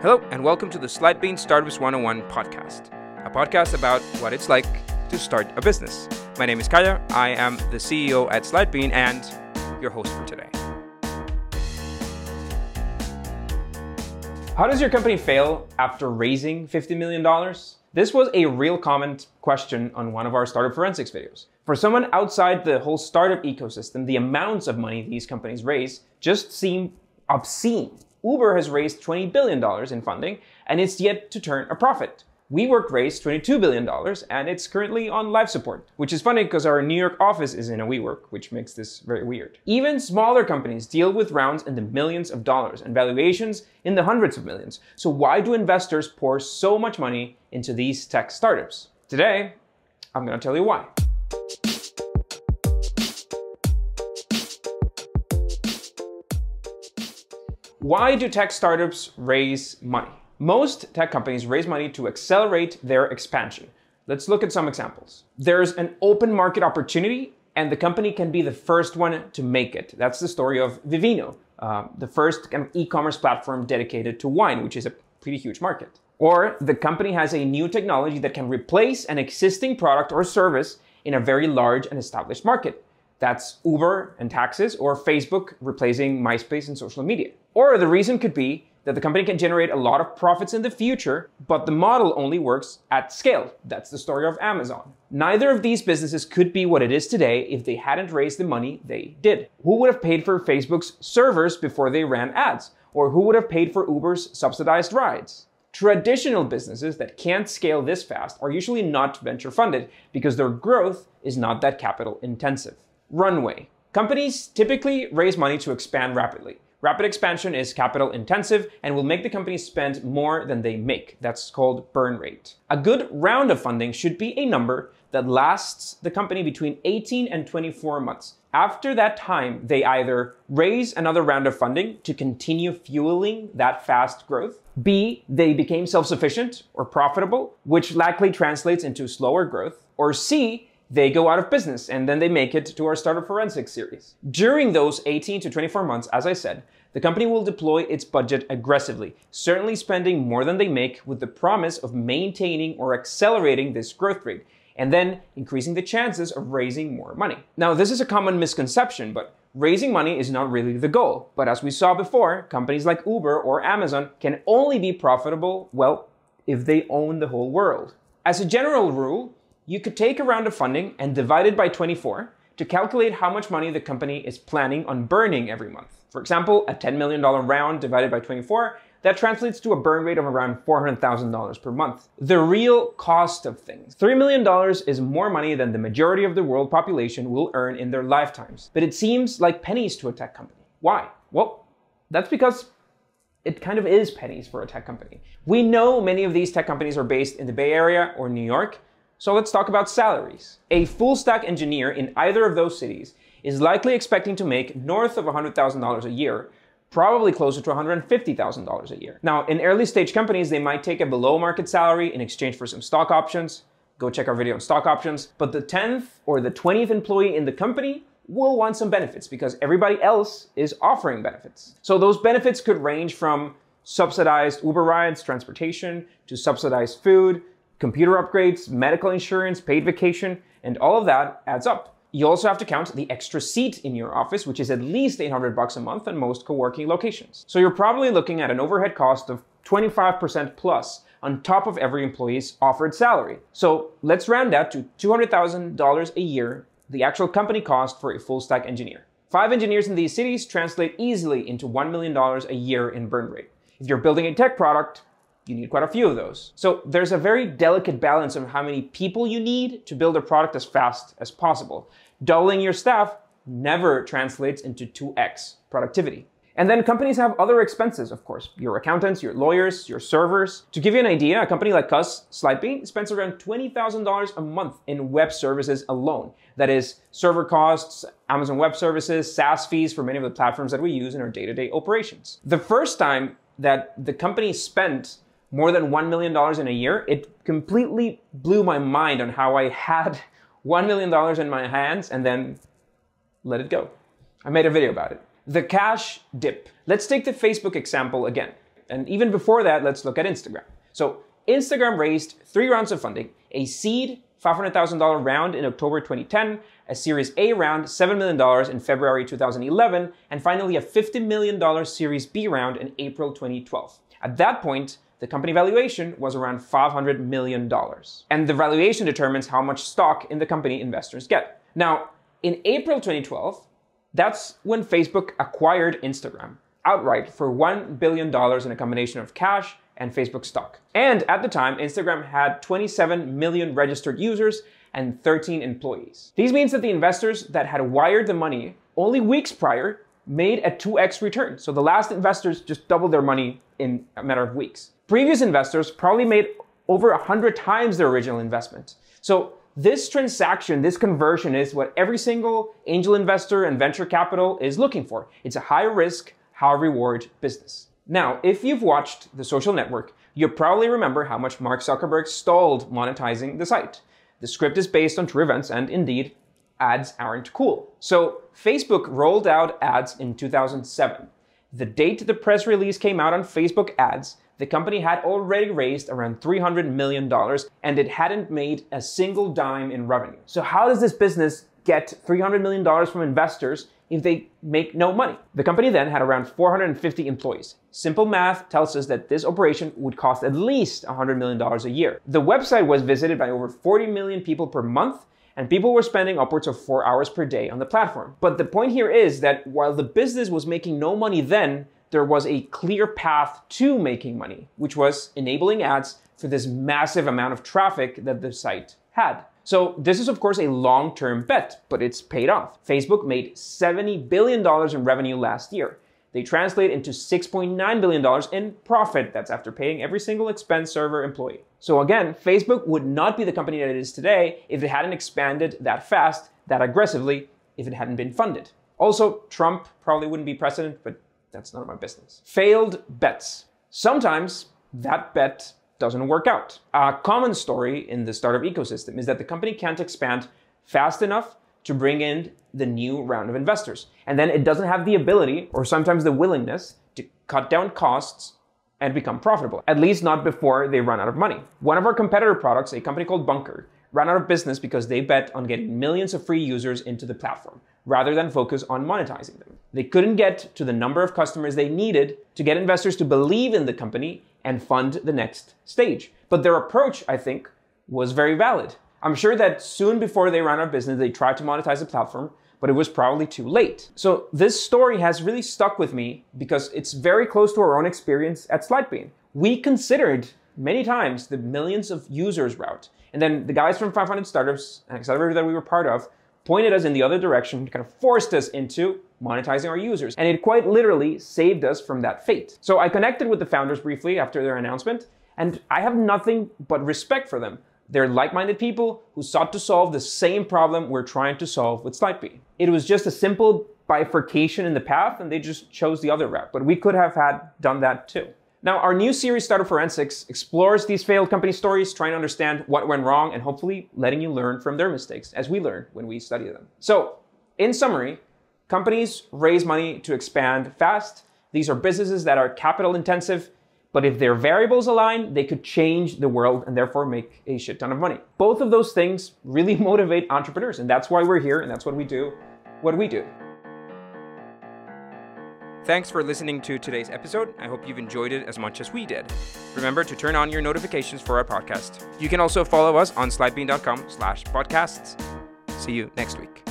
Hello and welcome to the Slidebean Startups 101 podcast, a podcast about what it's like to start a business. My name is Kaya, I am the CEO at Slidebean and your host for today. How does your company fail after raising $50 million? This was a real common question on one of our startup forensics videos. For someone outside the whole startup ecosystem, the amounts of money these companies raise just seem obscene. Uber has raised $20 billion in funding, and it's yet to turn a profit. WeWork raised $22 billion, and it's currently on life support, which is funny because our New York office is in a WeWork, which makes this very weird. Even smaller companies deal with rounds in the millions of dollars and valuations in the hundreds of millions. So why do investors pour so much money into these tech startups? Today, I'm going to tell you why. Why do tech startups raise money? Most tech companies raise money to accelerate their expansion. Let's look at some examples. There's an open market opportunity and the company can be the first one to make it. That's the story of Vivino, the first e-commerce platform dedicated to wine, which is a pretty huge market. Or the company has a new technology that can replace an existing product or service in a very large and established market. That's Uber and taxes, or Facebook replacing MySpace and social media. Or the reason could be that the company can generate a lot of profits in the future, but the model only works at scale. That's the story of Amazon. Neither of these businesses could be what it is today if they hadn't raised the money they did. Who would have paid for Facebook's servers before they ran ads? Or who would have paid for Uber's subsidized rides? Traditional businesses that can't scale this fast are usually not venture funded because their growth is not that capital intensive. Runway. Companies typically raise money to expand rapidly. Rapid expansion is capital intensive and will make the company spend more than they make. That's called burn rate. A good round of funding should be a number that lasts the company between 18 and 24 months. After that time, they either raise another round of funding to continue fueling that fast growth. B, they became self-sufficient or profitable, which likely translates into slower growth. Or C, they go out of business and then they make it to our Startup Forensics series. During those 18 to 24 months, as I said, the company will deploy its budget aggressively, certainly spending more than they make with the promise of maintaining or accelerating this growth rate, and then increasing the chances of raising more money. Now, this is a common misconception, but raising money is not really the goal. But as we saw before, companies like Uber or Amazon can only be profitable, well, if they own the whole world. As a general rule, you could take a round of funding and divide it by 24 to calculate how much money the company is planning on burning every month. For example, a $10 million round divided by 24, that translates to a burn rate of around $400,000 per month. The real cost of things. $3 million is more money than the majority of the world population will earn in their lifetimes, but it seems like pennies to a tech company. Why? Well, that's because it kind of is pennies for a tech company. We know many of these tech companies are based in the Bay Area or New York, so let's talk about salaries. A full stack engineer in either of those cities is likely expecting to make north of $100,000 a year, probably closer to $150,000 a year. Now, in early stage companies, they might take a below market salary in exchange for some stock options. Go check our video on stock options. But the 10th or the 20th employee in the company will want some benefits because everybody else is offering benefits. So those benefits could range from subsidized Uber rides, transportation, to subsidized food, computer upgrades, medical insurance, paid vacation, and all of that adds up. You also have to count the extra seat in your office, which is at least $800 a month in most co-working locations. So you're probably looking at an overhead cost of 25% plus on top of every employee's offered salary. So let's round that to $200,000 a year, the actual company cost for a full stack engineer. 5 engineers in these cities translate easily into $1 million a year in burn rate. If you're building a tech product, you need quite a few of those. So there's a very delicate balance on how many people you need to build a product as fast as possible. Doubling your staff never translates into 2x productivity. And then companies have other expenses, of course, your accountants, your lawyers, your servers. To give you an idea, a company like us, Slidebean, spends around $20,000 a month in web services alone. That is server costs, Amazon Web Services, SaaS fees for many of the platforms that we use in our day-to-day operations. The first time that the company spent more than $1 million in a year, it completely blew my mind on how I had $1 million in my hands and then let it go. I made a video about it. The cash dip. Let's take the Facebook example again. And even before that, let's look at Instagram. So Instagram raised 3 rounds of funding, a seed $500,000 round in October 2010, a Series A round, $7 million in February 2011, and finally a $50 million Series B round in April 2012. At that point, the company valuation was around $500 million. And the valuation determines how much stock in the company investors get. Now, in April 2012, that's when Facebook acquired Instagram outright for $1 billion in a combination of cash and Facebook stock. And at the time, Instagram had 27 million registered users and 13 employees. These means that the investors that had wired the money only weeks prior made a 2x return. So the last investors just doubled their money in a matter of weeks. Previous investors probably made over 100 times their original investment. So this transaction, this conversion is what every single angel investor and venture capital is looking for. It's a high risk, high reward business. Now, if you've watched The Social Network, you probably remember how much Mark Zuckerberg stalled monetizing the site. The script is based on true events, and indeed, ads aren't cool. So Facebook rolled out ads in 2007. The date the press release came out on Facebook ads, the company had already raised around $300 million, and it hadn't made a single dime in revenue. So how does this business get $300 million from investors if they make no money? The company then had around 450 employees. Simple math tells us that this operation would cost at least $100 million a year. The website was visited by over 40 million people per month, and people were spending upwards of 4 hours per day on the platform. But the point here is that while the business was making no money then, there was a clear path to making money, which was enabling ads for this massive amount of traffic that the site had. So this is, of course, a long-term bet, but it's paid off. Facebook made $70 billion in revenue last year. They translate into $6.9 billion in profit. That's after paying every single expense server employee. So again, Facebook would not be the company that it is today if it hadn't expanded that fast, that aggressively, if it hadn't been funded. Also, Trump probably wouldn't be president, but that's none of my business. Failed bets. Sometimes that bet doesn't work out. A common story in the startup ecosystem is that the company can't expand fast enough to bring in the new round of investors. And then it doesn't have the ability or sometimes the willingness to cut down costs and become profitable, at least not before they run out of money. One of our competitor products, a company called Bunker, ran out of business because they bet on getting millions of free users into the platform rather than focus on monetizing them. They couldn't get to the number of customers they needed to get investors to believe in the company and fund the next stage. But their approach, I think, was very valid. I'm sure that soon before they ran out of business, they tried to monetize the platform, but it was probably too late. So this story has really stuck with me because it's very close to our own experience at Slidebean. We considered many times the millions of users route. And then the guys from 500 Startups, an accelerator that we were part of, pointed us in the other direction, kind of forced us into monetizing our users. And it quite literally saved us from that fate. So I connected with the founders briefly after their announcement, and I have nothing but respect for them. They're like-minded people who sought to solve the same problem we're trying to solve with Slidebean. It was just a simple bifurcation in the path, and they just chose the other route, but we could have done that too. Now, our new series, Startup Forensics, explores these failed company stories, trying to understand what went wrong and hopefully letting you learn from their mistakes as we learn when we study them. So, in summary, companies raise money to expand fast. These are businesses that are capital intensive, but if their variables align, they could change the world and therefore make a shit ton of money. Both of those things really motivate entrepreneurs, and that's why we're here and that's what we do, Thanks for listening to today's episode. I hope you've enjoyed it as much as we did. Remember to turn on your notifications for our podcast. You can also follow us on slidebean.com/podcasts. See you next week.